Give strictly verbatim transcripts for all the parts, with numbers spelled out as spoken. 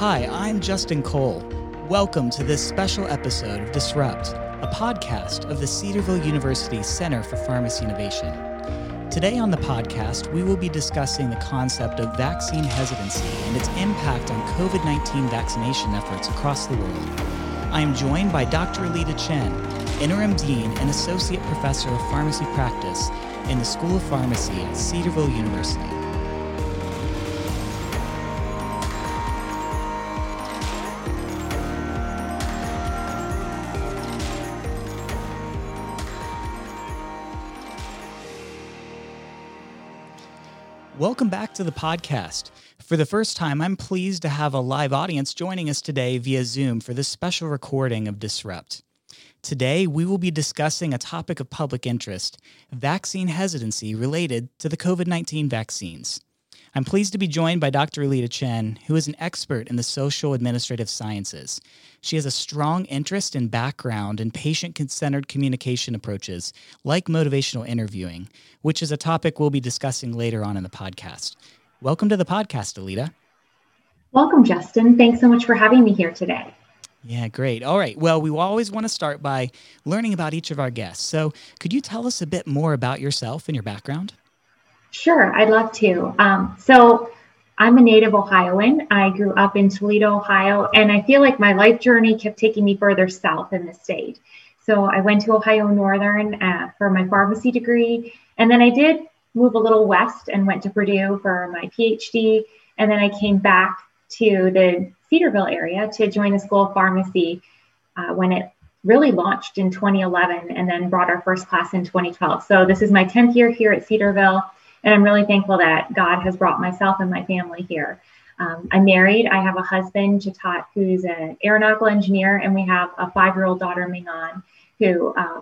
Hi, I'm Justin Cole. Welcome to this special episode of Disrupt, a podcast of the Cedarville University Center for Pharmacy Innovation. Today on the podcast, we will be discussing the concept of vaccine hesitancy and its impact on COVID nineteen vaccination efforts across the world. I am joined by Doctor Lita Chen, Interim Dean and Associate Professor of Pharmacy Practice in the School of Pharmacy at Cedarville University. Welcome back to the podcast. For the first time, I'm pleased to have a live audience joining us today via Zoom for this special recording of Disrupt. Today, we will be discussing a topic of public interest, vaccine hesitancy related to the COVID nineteen vaccines. I'm pleased to be joined by Doctor Alita Chen, who is an expert in the social administrative sciences. She has a strong interest and background in patient-centered communication approaches, like motivational interviewing, which is a topic we'll be discussing later on in the podcast. Welcome to the podcast, Alita. Welcome, Justin. Thanks so much for having me here today. Yeah, great. All right. Well, we always want to start by learning about each of our guests. So could you tell us a bit more about yourself and your background? Sure, I'd love to. Um, so I'm a native Ohioan. I grew up in Toledo, Ohio, and I feel like my life journey kept taking me further south in the state. So I went to Ohio Northern uh, for my pharmacy degree, and then I did move a little west and went to Purdue for my PhD, and then I came back to the Cedarville area to join the School of Pharmacy uh, when it really launched in twenty eleven, and then brought our first class in twenty twelve. So this is my tenth year here at Cedarville. And I'm really thankful that God has brought myself and my family here. Um, I'm married. I have a husband, Chetat, who's an aeronautical engineer, and we have a five-year-old daughter, Mingan, who uh,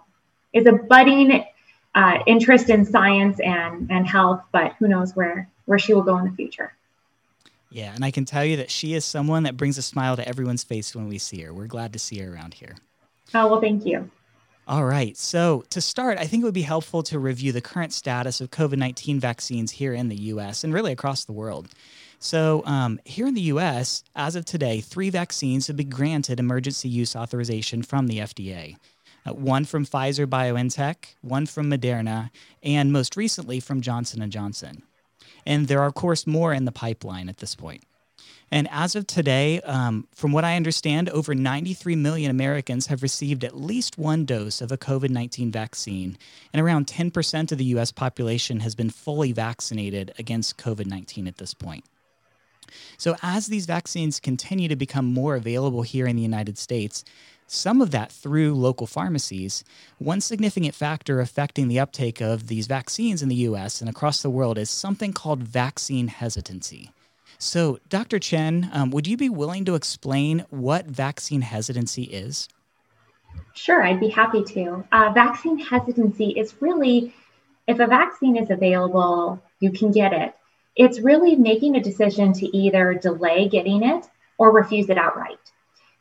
is a budding uh, interest in science and, and health, but who knows where, where she will go in the future. Yeah, and I can tell you that she is someone that brings a smile to everyone's face when we see her. We're glad to see her around here. Oh, well, thank you. All right. So to start, I think it would be helpful to review the current status of COVID nineteen vaccines here in the U S and really across the world. So um, here in the U S, as of today, three vaccines have been granted emergency use authorization from the F D A. Uh, one from Pfizer-BioNTech, one from Moderna, and most recently from Johnson and Johnson. And there are, of course, more in the pipeline at this point. And as of today, um, from what I understand, over ninety-three million Americans have received at least one dose of a COVID nineteen vaccine, and around ten percent of the U S population has been fully vaccinated against COVID nineteen at this point. So as these vaccines continue to become more available here in the United States, some of that through local pharmacies, one significant factor affecting the uptake of these vaccines in the U S and across the world is something called vaccine hesitancy. So, Doctor Chen, um, would you be willing to explain what vaccine hesitancy is? Sure, I'd be happy to. Uh, vaccine hesitancy is really, if a vaccine is available, you can get it. It's really making a decision to either delay getting it or refuse it outright.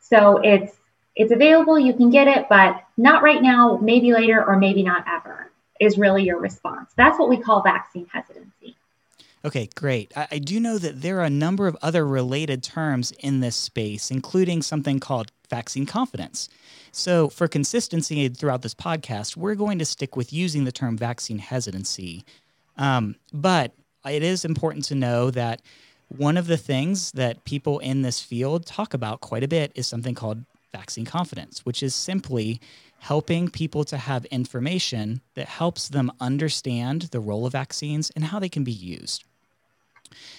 So it's it's available, you can get it, but not right now, maybe later, or maybe not ever, is really your response. That's what we call vaccine hesitancy. Okay, great. I, I do know that there are a number of other related terms in this space, including something called vaccine confidence. So for consistency throughout this podcast, we're going to stick with using the term vaccine hesitancy. Um, but it is important to know that one of the things that people in this field talk about quite a bit is something called vaccine confidence, which is simply helping people to have information that helps them understand the role of vaccines and how they can be used.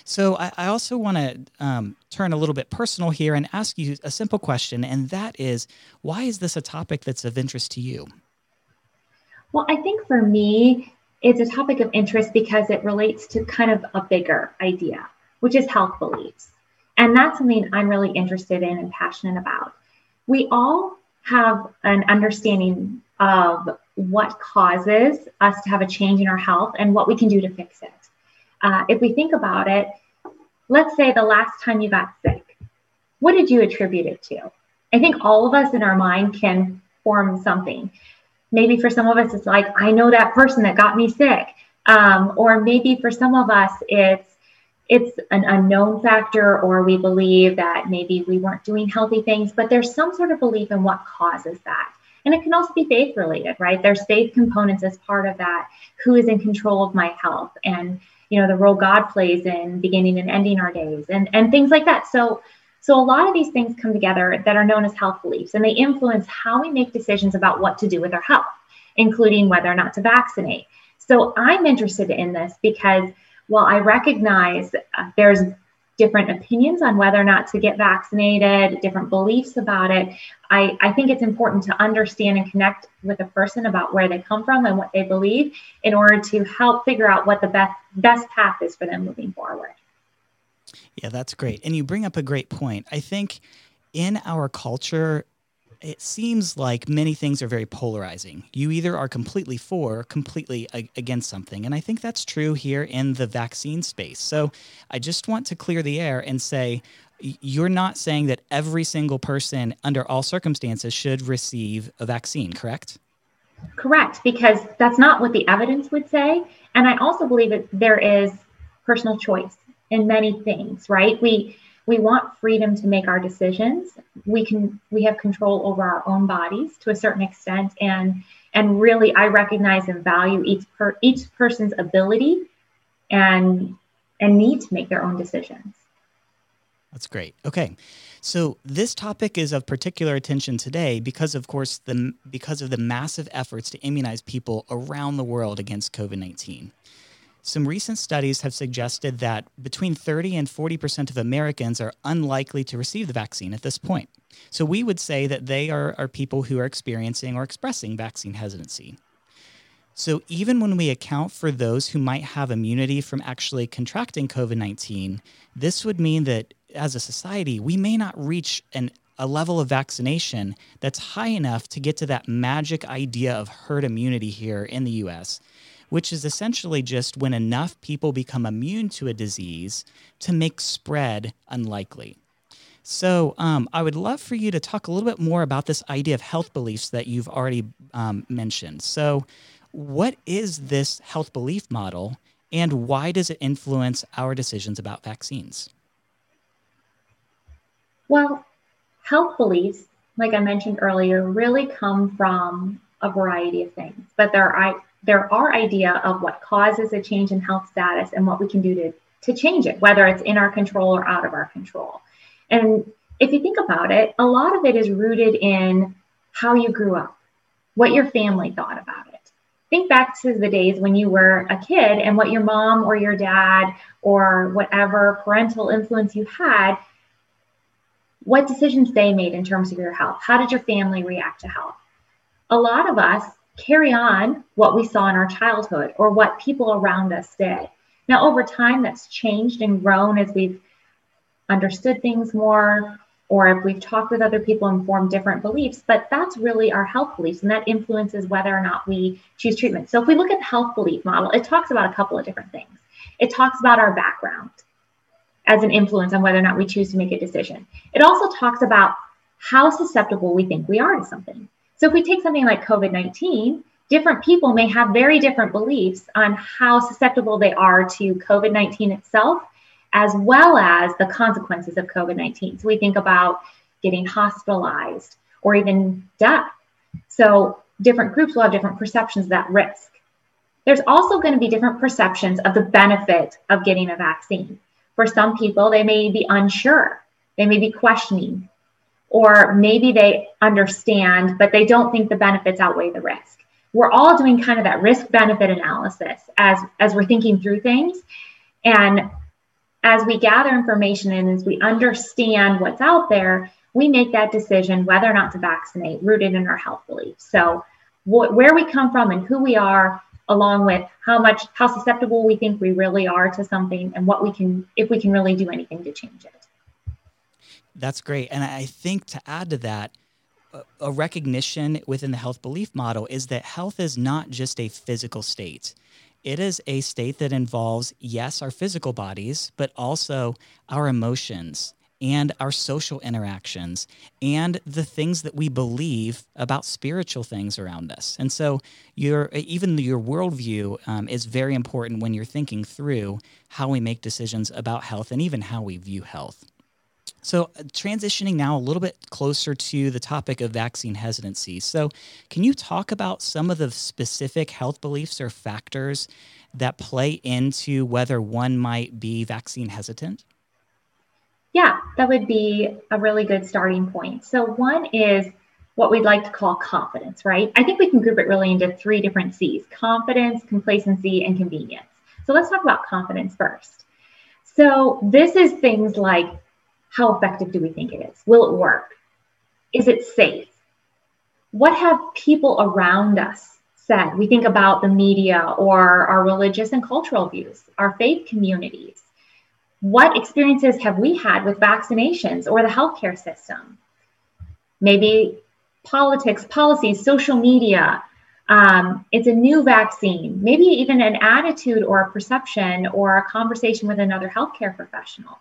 So I, I also want to um, turn a little bit personal here and ask you a simple question, and that is, why is this a topic that's of interest to you? Well, I think for me, it's a topic of interest because it relates to kind of a bigger idea, which is health beliefs. And that's something I'm really interested in and passionate about. We all have an understanding of what causes us to have a change in our health and what we can do to fix it. Uh, if we think about it, let's say the last time you got sick, what did you attribute it to? I think all of us in our mind can form something. Maybe for some of us, it's like, I know that person that got me sick. Um, or maybe for some of us, it's it's an unknown factor, or we believe that maybe we weren't doing healthy things, but there's some sort of belief in what causes that. And it can also be faith related, right? There's faith components as part of that. Who is in control of my health? And, you know, the role God plays in beginning and ending our days, and, and things like that. So, so a lot of these things come together that are known as health beliefs, and they influence how we make decisions about what to do with our health, including whether or not to vaccinate. So I'm interested in this because while I recognize uh, there's different opinions on whether or not to get vaccinated, different beliefs about it, I, I think it's important to understand and connect with a person about where they come from and what they believe in order to help figure out what the best, best path is for them moving forward. Yeah, that's great. And you bring up a great point. I think in our culture, it seems like many things are very polarizing. You either are completely for, completely ag- against something. And I think that's true here in the vaccine space. So I just want to clear the air and say, you're not saying that every single person under all circumstances should receive a vaccine, correct? Correct, because that's not what the evidence would say. And I also believe that there is personal choice in many things, right? We We want freedom to make our decisions. We can, we have control over our own bodies to a certain extent. And, and really, I recognize and value each per, each person's ability and, and need to make their own decisions. That's great. Okay. So this topic is of particular attention today because, of course, the, because of the massive efforts to immunize people around the world against covid nineteen. Some recent studies have suggested that between thirty and forty percent of Americans are unlikely to receive the vaccine at this point. So we would say that they are, are people who are experiencing or expressing vaccine hesitancy. So even when we account for those who might have immunity from actually contracting covid nineteen, this would mean that as a society, we may not reach an, a level of vaccination that's high enough to get to that magic idea of herd immunity here in the U S, which is essentially just when enough people become immune to a disease to make spread unlikely. So um, I would love for you to talk a little bit more about this idea of health beliefs that you've already um, mentioned. So what is this health belief model, and why does it influence our decisions about vaccines? Well, health beliefs, like I mentioned earlier, really come from a variety of things, but there are There are idea of what causes a change in health status and what we can do to, to change it, whether it's in our control or out of our control. And if you think about it, a lot of it is rooted in how you grew up, what your family thought about it. Think back to the days when you were a kid and what your mom or your dad or whatever parental influence you had, what decisions they made in terms of your health. How did your family react to health? A lot of us carry on what we saw in our childhood or what people around us did. Now, over time, that's changed and grown as we've understood things more, or if we've talked with other people and formed different beliefs, but that's really our health beliefs, and that influences whether or not we choose treatment. So if we look at the health belief model, it talks about a couple of different things. It talks about our background as an influence on whether or not we choose to make a decision. It also talks about how susceptible we think we are to something. So if we take something like covid nineteen, different people may have very different beliefs on how susceptible they are to covid nineteen itself, as well as the consequences of covid nineteen. So we think about getting hospitalized or even death. So different groups will have different perceptions of that risk. There's also going to be different perceptions of the benefit of getting a vaccine. For some people, they may be unsure. They may be questioning. Or maybe they understand, but they don't think the benefits outweigh the risk. We're all doing kind of that risk-benefit analysis as, as we're thinking through things. And as we gather information and as we understand what's out there, we make that decision whether or not to vaccinate, rooted in our health beliefs. So wh- where we come from and who we are, along with how much, how susceptible we think we really are to something and what we can, if we can really do anything to change it. That's great. And I think to add to that, a recognition within the health belief model is that health is not just a physical state. It is a state that involves, yes, our physical bodies, but also our emotions and our social interactions and the things that we believe about spiritual things around us. And so your even your worldview um, is very important when you're thinking through how we make decisions about health and even how we view health. So transitioning now a little bit closer to the topic of vaccine hesitancy. So can you talk about some of the specific health beliefs or factors that play into whether one might be vaccine hesitant? Yeah, that would be a really good starting point. So one is what we'd like to call confidence, right? I think we can group it really into three different C's: confidence, complacency, and convenience. So let's talk about confidence first. So this is things like, how effective do we think it is? Will it work? Is it safe? What have people around us said? We think about the media or our religious and cultural views, our faith communities. What experiences have we had with vaccinations or the healthcare system? Maybe politics, policies, social media. Um, it's a new vaccine, maybe even an attitude or a perception or a conversation with another healthcare professional.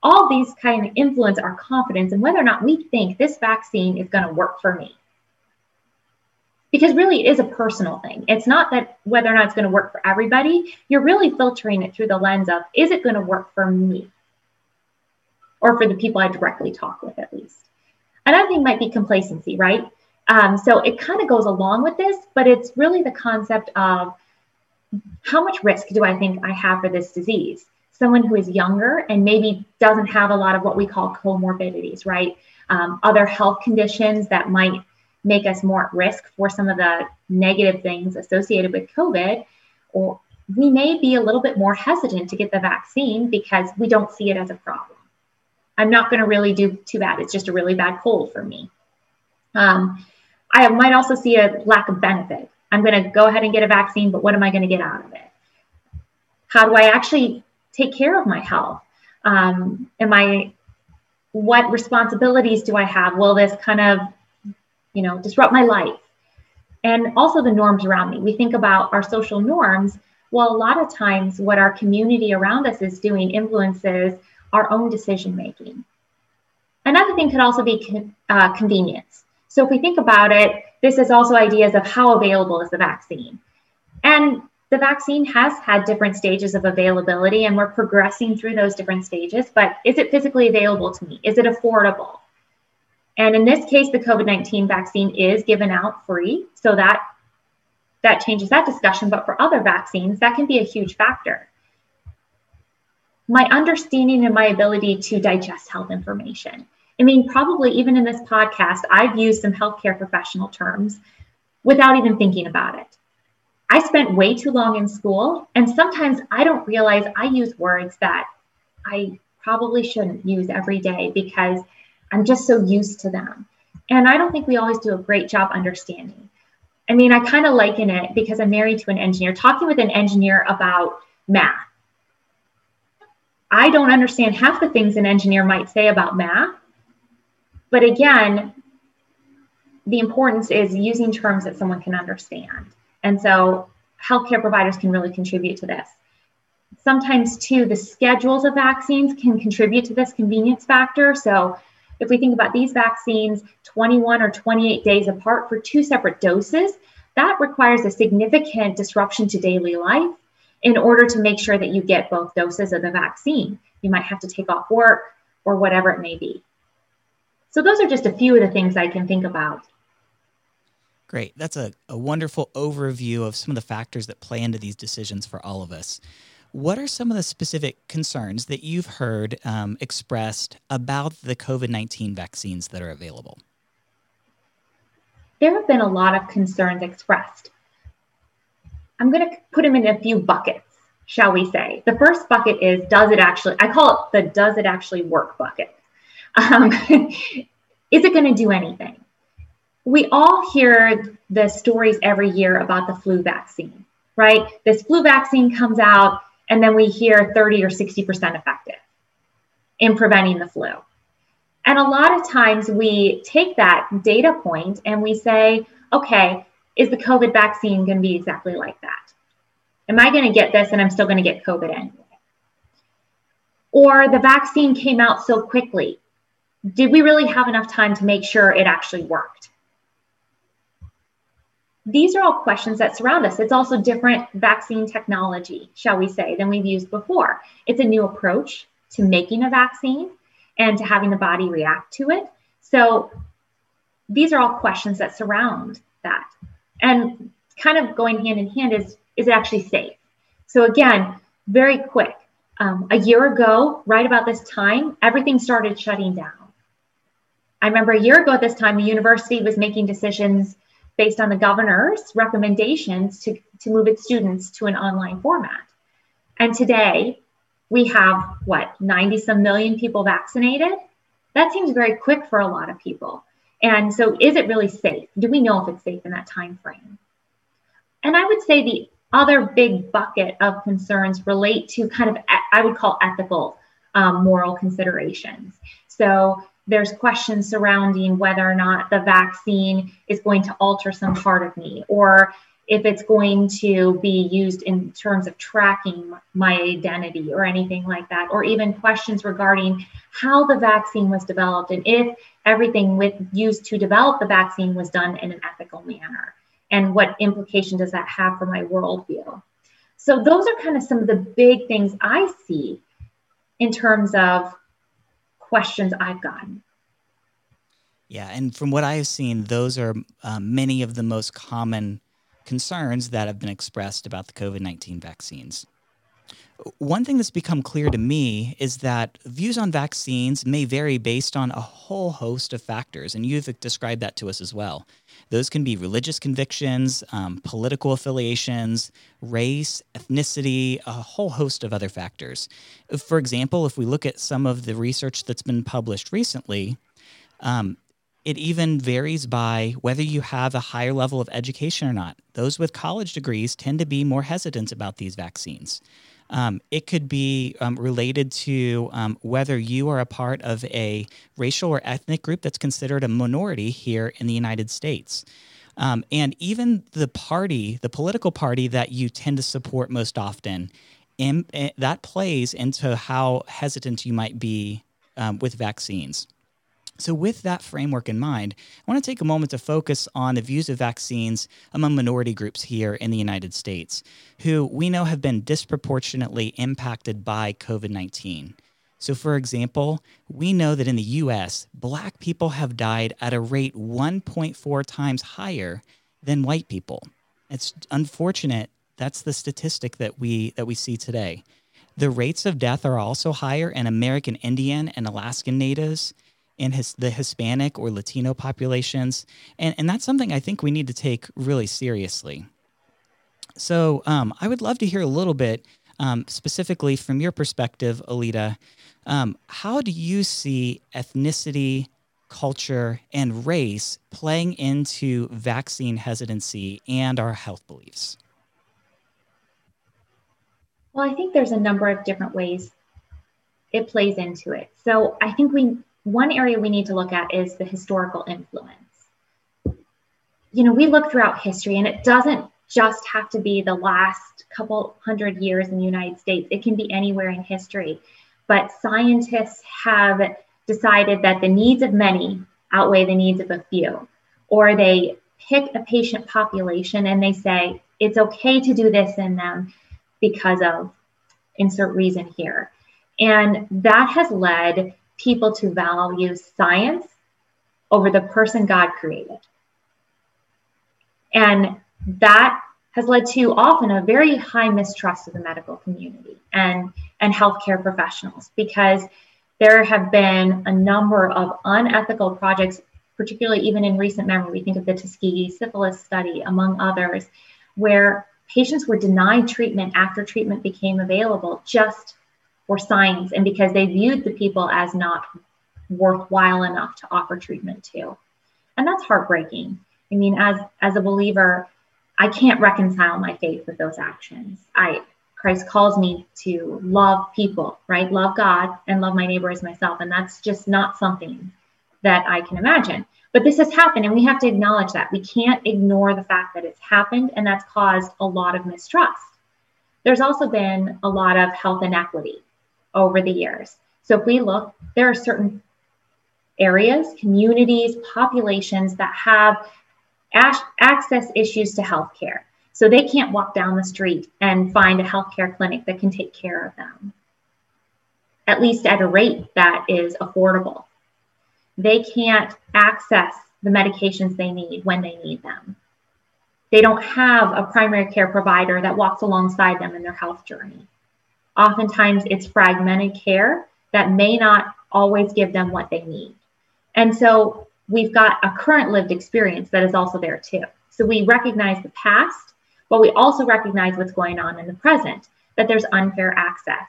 All these kind of influence our confidence and whether or not we think this vaccine is going to work for me. Because really it is a personal thing. It's not that whether or not it's going to work for everybody. You're really filtering it through the lens of, is it going to work for me? Or for the people I directly talk with, at least. Another thing might be complacency, right? Um, so it kind of goes along with this, but it's really the concept of how much risk do I think I have for this disease? Someone who is younger and maybe doesn't have a lot of what we call comorbidities, right? Um, other health conditions that might make us more at risk for some of the negative things associated with COVID, or we may be a little bit more hesitant to get the vaccine because we don't see it as a problem. I'm not going to really do too bad. It's just a really bad cold for me. Um, I might also see a lack of benefit. I'm going to go ahead and get a vaccine, but what am I going to get out of it? How do I actually take care of my health? Um, am I, what responsibilities do I have? Will this kind of, you know, disrupt my life? And also the norms around me. We think about our social norms. Well, a lot of times what our community around us is doing influences our own decision-making. Another thing could also be con- uh, convenience. So if we think about it, this is also ideas of how available is the vaccine. And the vaccine has had different stages of availability, and we're progressing through those different stages, but is it physically available to me? Is it affordable? And in this case, the COVID nineteen vaccine is given out free, so that, that changes that discussion, but for other vaccines, that can be a huge factor. My understanding and my ability to digest health information. I mean, probably even in this podcast, I've used some healthcare professional terms without even thinking about it. I spent way too long in school, and sometimes I don't realize I use words that I probably shouldn't use every day because I'm just so used to them. And I don't think we always do a great job understanding. I mean, I kind of liken it because I'm married to an engineer, talking with an engineer about math. I don't understand half the things an engineer might say about math, but again, the importance is using terms that someone can understand. And so healthcare providers can really contribute to this. Sometimes too, the schedules of vaccines can contribute to this convenience factor. So if we think about these vaccines, twenty-one or twenty-eight days apart for two separate doses, that requires a significant disruption to daily life in order to make sure that you get both doses of the vaccine. You might have to take off work or whatever it may be. So those are just a few of the things I can think about. Great. That's a, a wonderful overview of some of the factors that play into these decisions for all of us. What are some of the specific concerns that you've heard um, expressed about the COVID nineteen vaccines that are available? There have been a lot of concerns expressed. I'm going to put them in a few buckets, shall we say. The first bucket is, does it actually, I call it the does it actually work bucket. Um, is it going to do anything? We all hear the stories every year about the flu vaccine, right? This flu vaccine comes out, and then we hear thirty or sixty percent effective in preventing the flu. And a lot of times we take that data point and we say, okay, is the COVID vaccine going to be exactly like that? Am I going to get this and I'm still going to get COVID anyway? Or the vaccine came out so quickly. Did we really have enough time to make sure it actually worked? These are all questions that surround us. It's also different vaccine technology, shall we say, than we've used before. It's a new approach to making a vaccine and to having the body react to it. So these are all questions that surround that. And kind of going hand in hand is, is it actually safe? So again, very quick. Um, a year ago, right about this time, everything started shutting down. I remember a year ago at this time, the university was making decisions based on the governor's recommendations to, to move its students to an online format. And today, we have, what, ninety some million people vaccinated? That seems very quick for a lot of people. And so is it really safe? Do we know if it's safe in that time frame? And I would say the other big bucket of concerns relate to kind of, I would call ethical, um, moral considerations. So there's questions surrounding whether or not the vaccine is going to alter some part of me, or if it's going to be used in terms of tracking my identity or anything like that, or even questions regarding how the vaccine was developed and if everything with, used to develop the vaccine was done in an ethical manner. And what implication does that have for my worldview? So those are kind of some of the big things I see in terms of questions I've gotten. Yeah, and from what I have seen, those are uh, many of the most common concerns that have been expressed about the COVID nineteen vaccines. One thing that's become clear to me is that views on vaccines may vary based on a whole host of factors, and you've described that to us as well. Those can be religious convictions, um, political affiliations, race, ethnicity, a whole host of other factors. For example, if we look at some of the research that's been published recently, um, it even varies by whether you have a higher level of education or not. Those with college degrees tend to be more hesitant about these vaccines. Um, it could be um, related to um, whether you are a part of a racial or ethnic group that's considered a minority here in the United States. Um, and even the party, the political party that you tend to support most often, in, in, that plays into how hesitant you might be um, with vaccines. So with that framework in mind, I want to take a moment to focus on the views of vaccines among minority groups here in the United States, who we know have been disproportionately impacted by COVID nineteen. So for example, we know that in the U S, Black people have died at a rate one point four times higher than white people. It's unfortunate. That's the statistic that we that we see today. The rates of death are also higher in American Indian and Alaskan natives, in his, the Hispanic or Latino populations. And, and that's something I think we need to take really seriously. So um, I would love to hear a little bit, um, specifically from your perspective, Alita, um, how do you see ethnicity, culture, and race playing into vaccine hesitancy and our health beliefs? Well, I think there's a number of different ways it plays into it. So I think we... One area we need to look at is the historical influence. You know, we look throughout history, and it doesn't just have to be the last couple hundred years in the United States. It can be anywhere in history. But scientists have decided that the needs of many outweigh the needs of a few, or they pick a patient population and they say, it's okay to do this in them because of insert reason here. And that has led people to value science over the person God created. And that has led to often a very high mistrust of the medical community and, and healthcare professionals, because there have been a number of unethical projects, particularly even in recent memory. We think of the Tuskegee syphilis study, among others, where patients were denied treatment after treatment became available just for science, and because they viewed the people as not worthwhile enough to offer treatment to. And that's heartbreaking. I mean, as, as a believer, I can't reconcile my faith with those actions. I Christ calls me to love people, right? Love God and love my neighbor as myself. And that's just not something that I can imagine. But this has happened, and we have to acknowledge that. We can't ignore the fact that it's happened, and that's caused a lot of mistrust. There's also been a lot of health inequity. over the years. So if we look, there are certain areas, communities, populations that have access issues to healthcare. So they can't walk down the street and find a healthcare clinic that can take care of them, at least at a rate that is affordable. They can't access the medications they need when they need them. They don't have a primary care provider that walks alongside them in their health journey. Oftentimes it's fragmented care that may not always give them what they need. And so we've got a current lived experience that is also there too. So we recognize the past, but we also recognize what's going on in the present, that there's unfair access.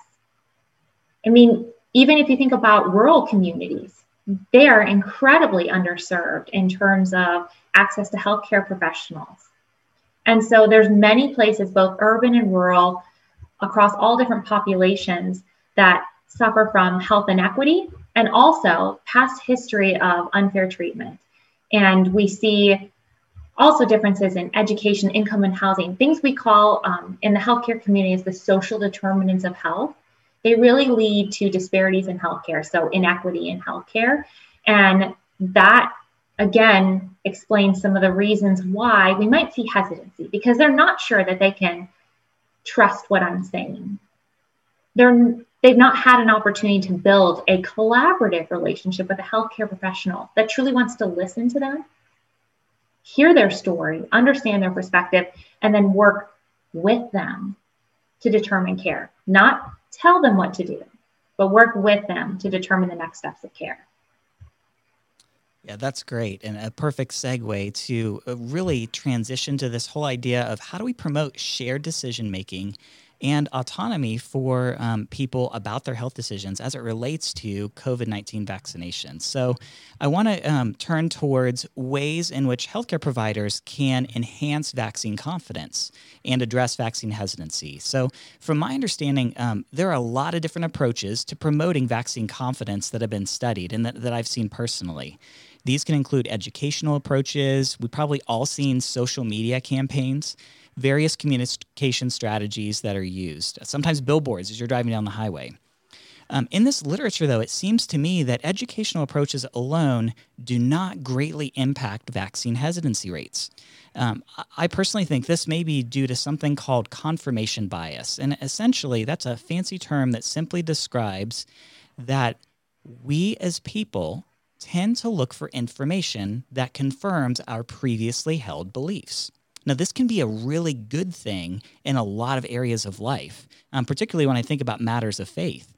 I mean, even if you think about rural communities, they are incredibly underserved in terms of access to healthcare professionals. And so there's many places, both urban and rural, across all different populations that suffer from health inequity and also past history of unfair treatment. And we see also differences in education, income, and housing, things we call um, in the healthcare community as the social determinants of health. They really lead to disparities in healthcare, so inequity in healthcare. And that, again, explains some of the reasons why we might see hesitancy, because they're not sure that they can trust what I'm saying. They're, they've not had an opportunity to build a collaborative relationship with a healthcare professional that truly wants to listen to them, hear their story, understand their perspective, and then work with them to determine care. Not tell them what to do, but work with them to determine the next steps of care. Yeah, that's great. And a perfect segue to really transition to this whole idea of how do we promote shared decision-making and autonomy for um, people about their health decisions as it relates to COVID nineteen vaccinations. So I want to um, turn towards ways in which healthcare providers can enhance vaccine confidence and address vaccine hesitancy. So from my understanding, um, there are a lot of different approaches to promoting vaccine confidence that have been studied and that, that I've seen personally. These can include educational approaches. We've probably all seen social media campaigns, various communication strategies that are used, sometimes billboards as you're driving down the highway. Um, in this literature, though, it seems to me that educational approaches alone do not greatly impact vaccine hesitancy rates. Um, I personally think this may be due to something called confirmation bias. And essentially, that's a fancy term that simply describes that we as people tend to look for information that confirms our previously held beliefs. Now, this can be a really good thing in a lot of areas of life, um, particularly when I think about matters of faith.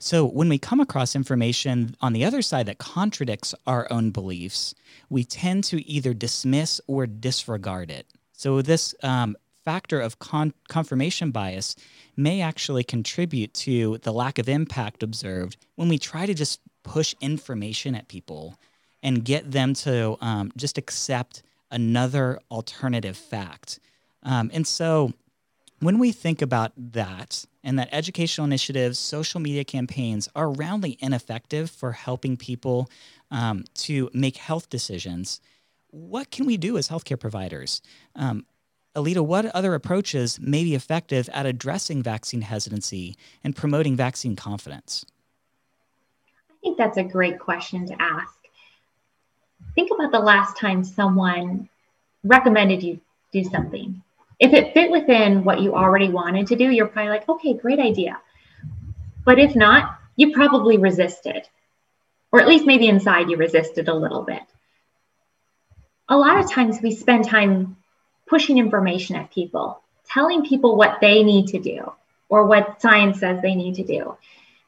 So when we come across information on the other side that contradicts our own beliefs, we tend to either dismiss or disregard it. So this um, factor of con- confirmation bias may actually contribute to the lack of impact observed when we try to just push information at people and get them to um, just accept another alternative fact. Um, and so when we think about that, and that educational initiatives, social media campaigns are roundly ineffective for helping people um, to make health decisions, what can we do as healthcare providers? Um, Alita, what other approaches may be effective at addressing vaccine hesitancy and promoting vaccine confidence? I think that's a great question to ask. Think about the last time someone recommended you do something. If it fit within what you already wanted to do, you're probably like, okay, great idea. But if not, you probably resisted, or at least maybe inside you resisted a little bit. A lot of times we spend time pushing information at people, telling people what they need to do or what science says they need to do.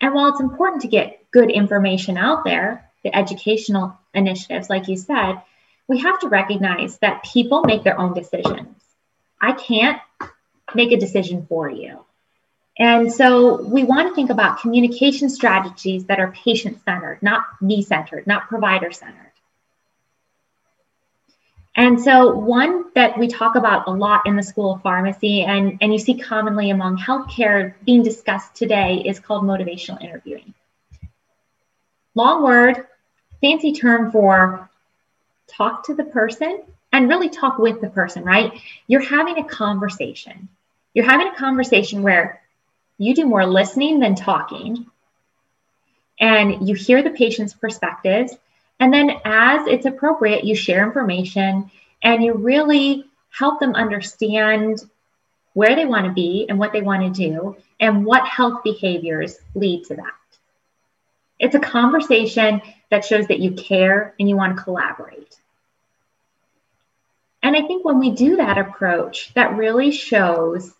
And while it's important to get good information out there, the educational initiatives, like you said, we have to recognize that people make their own decisions. I can't make a decision for you. And so we want to think about communication strategies that are patient-centered, not me-centered, not provider-centered. And so one that we talk about a lot in the School of Pharmacy, and, and you see commonly among healthcare being discussed today, is called motivational interviewing. Long word, fancy term for talk to the person and really talk with the person, right? You're having a conversation. You're having a conversation where you do more listening than talking, and you hear the patient's perspectives. And then as it's appropriate, you share information and you really help them understand where they want to be and what they want to do and what health behaviors lead to that. It's a conversation that shows that you care and you want to collaborate. And I think when we do that approach, that really shows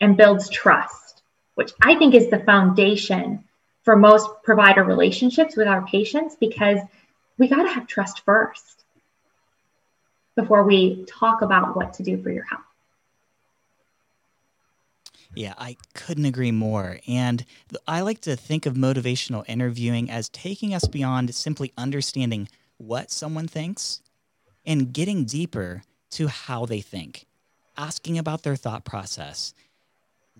and builds trust, which I think is the foundation for most provider relationships with our patients, because we got to have trust first before we talk about what to do for your health. Yeah, I couldn't agree more. And I like to think of motivational interviewing as taking us beyond simply understanding what someone thinks and getting deeper to how they think, asking about their thought process,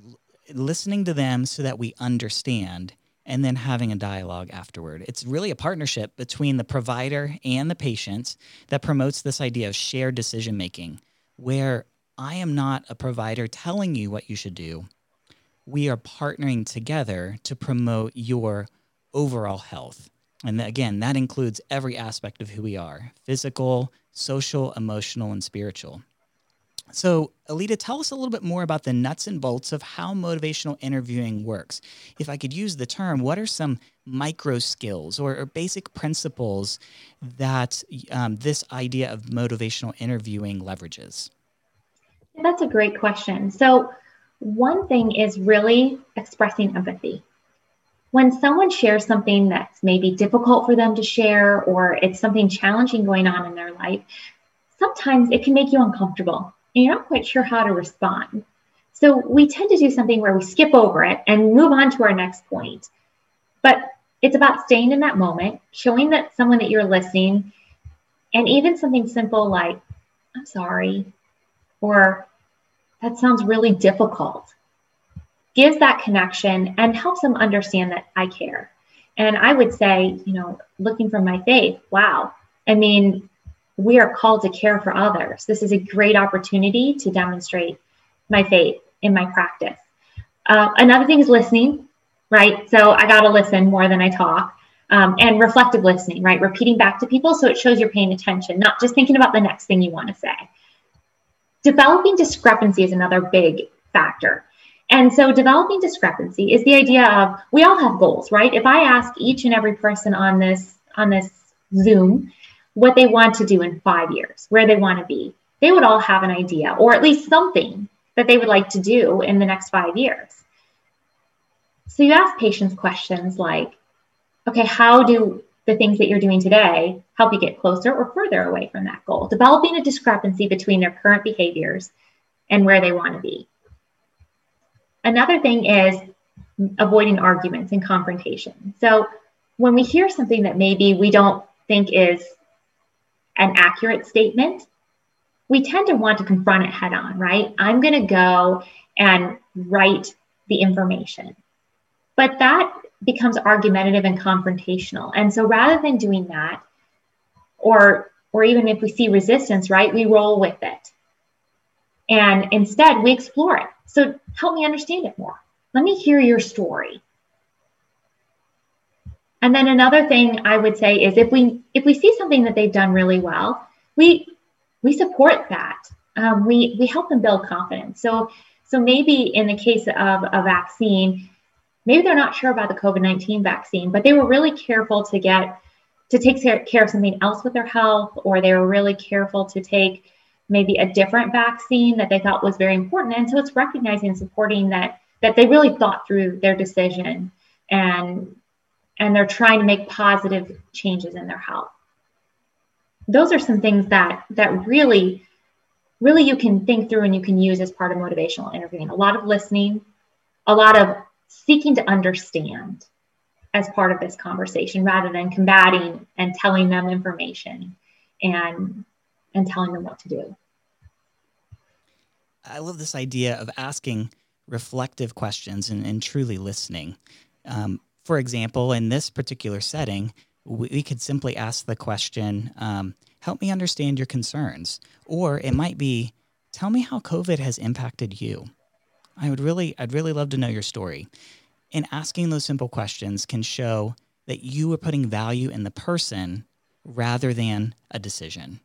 l- listening to them so that we understand, and then having a dialogue afterward. It's really a partnership between the provider and the patient that promotes this idea of shared decision-making, where I am not a provider telling you what you should do. We are partnering together to promote your overall health. And again, that includes every aspect of who we are: physical, social, emotional, and spiritual. So, Alita, tell us a little bit more about the nuts and bolts of how motivational interviewing works. If I could use the term, what are some micro skills or, or basic principles that um, this idea of motivational interviewing leverages? That's a great question. So, one thing is really expressing empathy. When someone shares something that's maybe difficult for them to share, or it's something challenging going on in their life, sometimes it can make you uncomfortable. And you're not quite sure how to respond. So we tend to do something where we skip over it and move on to our next point. But it's about staying in that moment, showing that someone that you're listening, and even something simple like, I'm sorry, or that sounds really difficult, gives that connection and helps them understand that I care. And I would say, you know, looking from my faith, wow, I mean, we are called to care for others. This is a great opportunity to demonstrate my faith in my practice. Uh, another thing is listening, right? So I got to listen more than I talk, um, and reflective listening, right? Repeating back to people so it shows you're paying attention, not just thinking about the next thing you want to say. Developing discrepancy is another big factor. And so developing discrepancy is the idea of, we all have goals, right? If I ask each and every person on this, on this Zoom what they want to do in five years, where they want to be, they would all have an idea, or at least something that they would like to do in the next five years. So you ask patients questions like, okay, how do the things that you're doing today help you get closer or further away from that goal? Developing a discrepancy between their current behaviors and where they want to be. Another thing is avoiding arguments and confrontation. So when we hear something that maybe we don't think is an accurate statement, we tend to want to confront it head on, right? I'm going to go and write the information. But that becomes argumentative and confrontational. And so rather than doing that, or or even if we see resistance, right, we roll with it. And instead, we explore it. So help me understand it more. Let me hear your story. And then another thing I would say is if we if we see something that they've done really well, we we support that. Um, we we help them build confidence. So so maybe in the case of a vaccine, maybe they're not sure about the COVID nineteen vaccine, but they were really careful to get to take care of something else with their health, or they were really careful to take maybe a different vaccine that they thought was very important. And so it's recognizing and supporting that that they really thought through their decision, and and they're trying to make positive changes in their health. Those are some things that that really, really you can think through and you can use as part of motivational interviewing. A lot of listening, a lot of seeking to understand as part of this conversation, rather than combating and telling them information and, and telling them what to do. I love this idea of asking reflective questions and, and truly listening. Um, For example, in this particular setting, we could simply ask the question, um, help me understand your concerns. Or it might be, tell me how COVID has impacted you. I would really, I'd really love to know your story. And asking those simple questions can show that you are putting value in the person rather than a decision.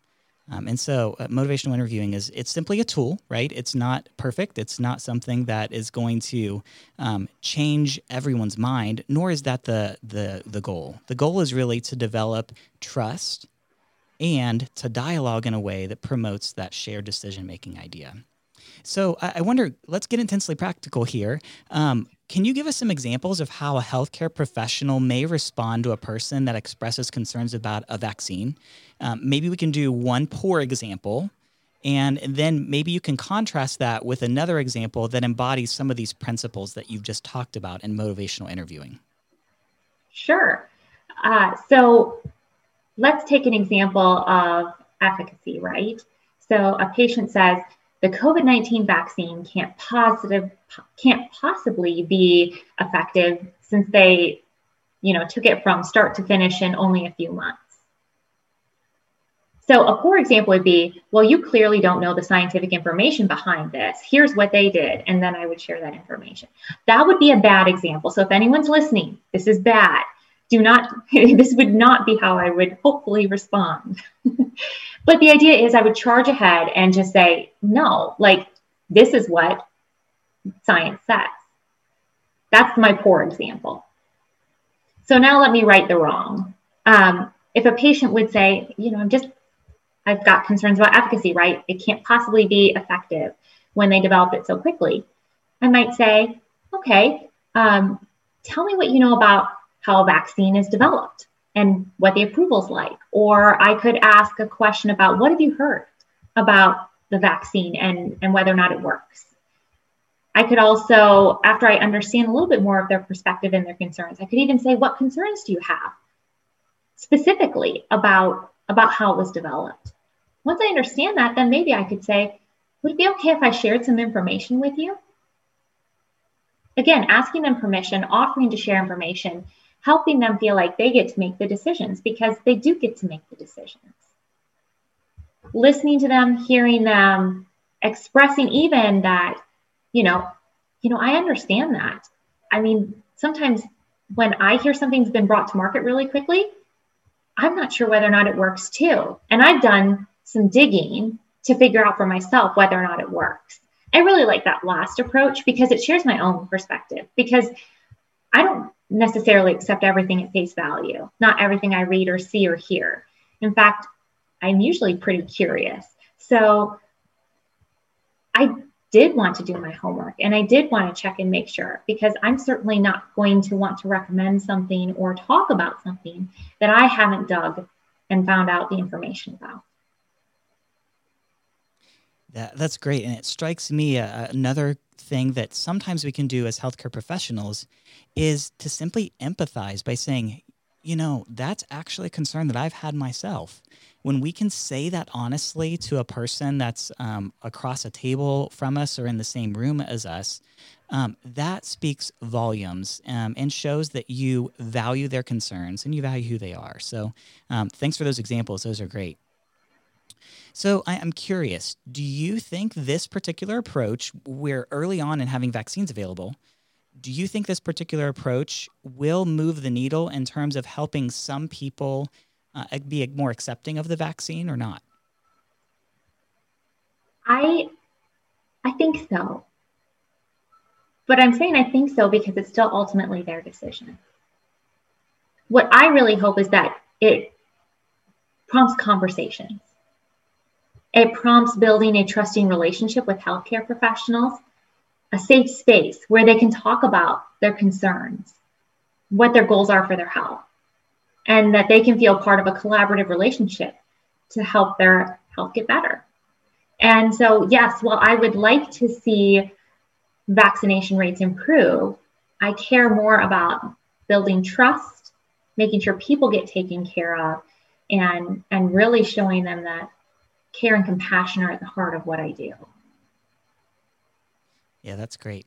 Um, and so uh, motivational interviewing is, it's simply a tool, right? It's not perfect. It's not something that is going to um, change everyone's mind, nor is that the, the, the goal. The goal is really to develop trust and to dialogue in a way that promotes that shared decision-making idea. So I, I wonder, let's get intensely practical here. Um, Can you give us some examples of how a healthcare professional may respond to a person that expresses concerns about a vaccine? Um, maybe we can do one poor example, and then maybe you can contrast that with another example that embodies some of these principles that you've just talked about in motivational interviewing. Sure. Uh, so let's take an example of efficacy, right? So a patient says, the COVID nineteen vaccine can't positive can't possibly be effective since they, you know, took it from start to finish in only a few months. So a poor example would be, well, you clearly don't know the scientific information behind this. Here's what they did, and then I would share that information. That would be a bad example. So if anyone's listening, this is bad. Do not, this would not be how I would hopefully respond. But the idea is I would charge ahead and just say, no, like, this is what science says. That's my poor example. So now let me right the wrong. Um, if a patient would say, you know, I'm just, I've got concerns about efficacy, right? It can't possibly be effective when they developed it so quickly. I might say, okay, um, tell me what you know about how a vaccine is developed and what the approval's like. Or I could ask a question about what have you heard about the vaccine and, and whether or not it works. I could also, after I understand a little bit more of their perspective and their concerns, I could even say, what concerns do you have specifically about, about how it was developed? Once I understand that, then maybe I could say, would it be okay if I shared some information with you? Again, asking them permission, offering to share information, helping them feel like they get to make the decisions, because they do get to make the decisions. Listening to them, hearing them, expressing even that, you know, you know, I understand that. I mean, sometimes when I hear something's been brought to market really quickly, I'm not sure whether or not it works too. And I've done some digging to figure out for myself whether or not it works. I really like that last approach because it shares my own perspective, because I don't necessarily accept everything at face value, not everything I read or see or hear. In fact, I'm usually pretty curious. So I did want to do my homework and I did want to check and make sure, because I'm certainly not going to want to recommend something or talk about something that I haven't dug and found out the information about. That, that's great. And it strikes me uh, another thing that sometimes we can do as healthcare professionals is to simply empathize by saying, you know, that's actually a concern that I've had myself. When we can say that honestly to a person that's um, across a table from us or in the same room as us, um, that speaks volumes um, and shows that you value their concerns and you value who they are. So um, thanks for those examples. Those are great. So I'm curious, do you think this particular approach, where early on in having vaccines available, do you think this particular approach will move the needle in terms of helping some people uh, be more accepting of the vaccine or not? I I think so. But I'm saying I think so because it's still ultimately their decision. What I really hope is that it prompts conversations. It prompts building a trusting relationship with healthcare professionals, a safe space where they can talk about their concerns, what their goals are for their health, and that they can feel part of a collaborative relationship to help their health get better. And so, yes, while I would like to see vaccination rates improve, I care more about building trust, making sure people get taken care of, and, and really showing them that care and compassion are at the heart of what I do. Yeah, that's great.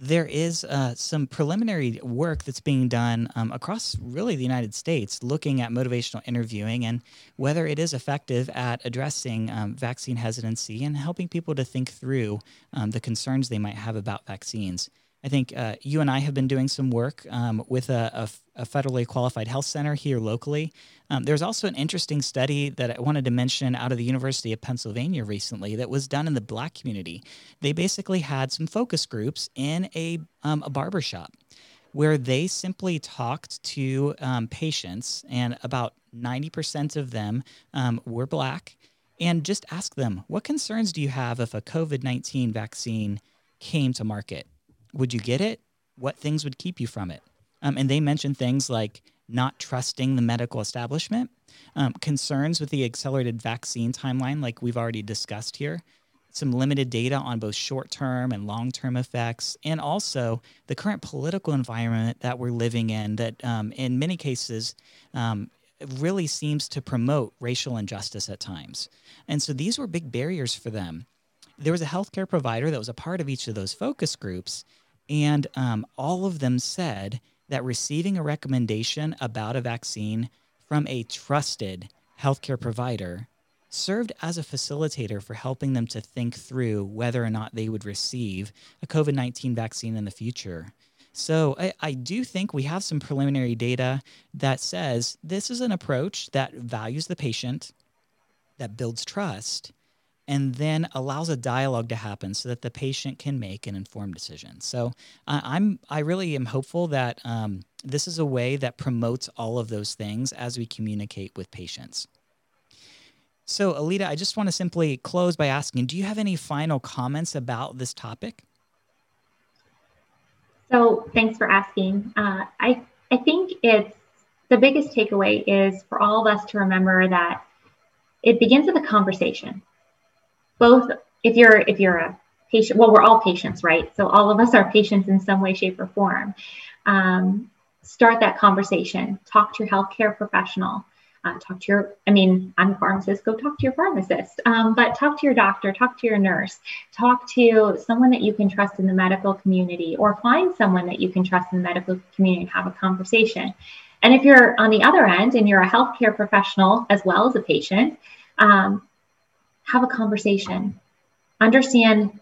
there is uh, some preliminary work that's being done um, across really the United States looking at motivational interviewing and whether it is effective at addressing um, vaccine hesitancy and helping people to think through um, the concerns they might have about vaccines. I think uh, you and I have been doing some work um, with a, a, a federally qualified health center here locally. Um, there's also an interesting study that I wanted to mention out of the University of Pennsylvania recently that was done in the Black community. They basically had some focus groups in a, um, a barbershop where they simply talked to um, patients, and about ninety percent of them um, were Black, and just asked them, what concerns do you have if a covid nineteen vaccine came to market? Would you get it? What things would keep you from it? Um, and they mentioned things like not trusting the medical establishment, um, concerns with the accelerated vaccine timeline like we've already discussed here, some limited data on both short-term and long-term effects, and also the current political environment that we're living in that um, in many cases um, really seems to promote racial injustice at times. And so these were big barriers for them. There was a healthcare provider that was a part of each of those focus groups, and um, all of them said that receiving a recommendation about a vaccine from a trusted healthcare provider served as a facilitator for helping them to think through whether or not they would receive a covid nineteen vaccine in the future. So I, I do think we have some preliminary data that says this is an approach that values the patient, that builds trust, and then allows a dialogue to happen so that the patient can make an informed decision. So uh, I'm, I really am hopeful that um, this is a way that promotes all of those things as we communicate with patients. So Alita, I just want to simply close by asking, do you have any final comments about this topic? So thanks for asking. Uh, I, I think it's, the biggest takeaway is for all of us to remember that it begins with a conversation. Both, if you're if you're a patient, well, we're all patients, right? So all of us are patients in some way, shape, or form. Um, start that conversation. Talk to your healthcare professional. Uh, talk to your, I mean, I'm a pharmacist. Go talk to your pharmacist. Um, but talk to your doctor. Talk to your nurse. Talk to someone that you can trust in the medical community, or find someone that you can trust in the medical community and have a conversation. And if you're on the other end and you're a healthcare professional as well as a patient, um, have a conversation, understand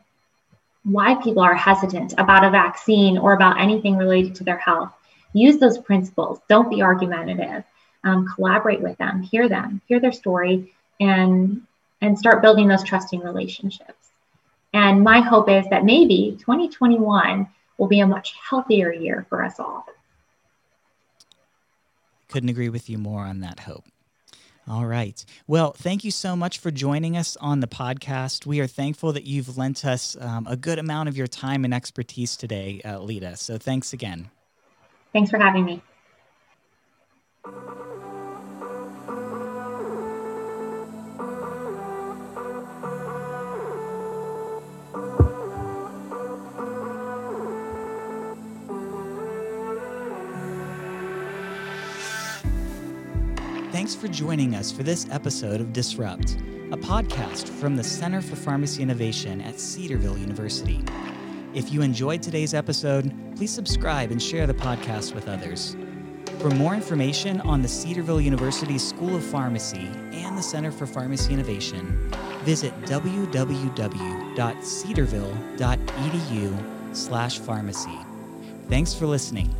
why people are hesitant about a vaccine or about anything related to their health. Use those principles. Don't be argumentative. Um, collaborate with them, hear them, hear their story, and, and start building those trusting relationships. And my hope is that maybe twenty twenty-one will be a much healthier year for us all. Couldn't agree with you more on that hope. All right. Well, thank you so much for joining us on the podcast. We are thankful that you've lent us um, a good amount of your time and expertise today, uh, Lita. So thanks again. Thanks for having me. Thanks for joining us for this episode of Disrupt, a podcast from the Center for Pharmacy Innovation at Cedarville University. If you enjoyed today's episode, please subscribe and share the podcast with others. For more information on the Cedarville University School of Pharmacy and the Center for Pharmacy Innovation, visit w w w dot cedarville dot e d u slash pharmacy. Thanks for listening.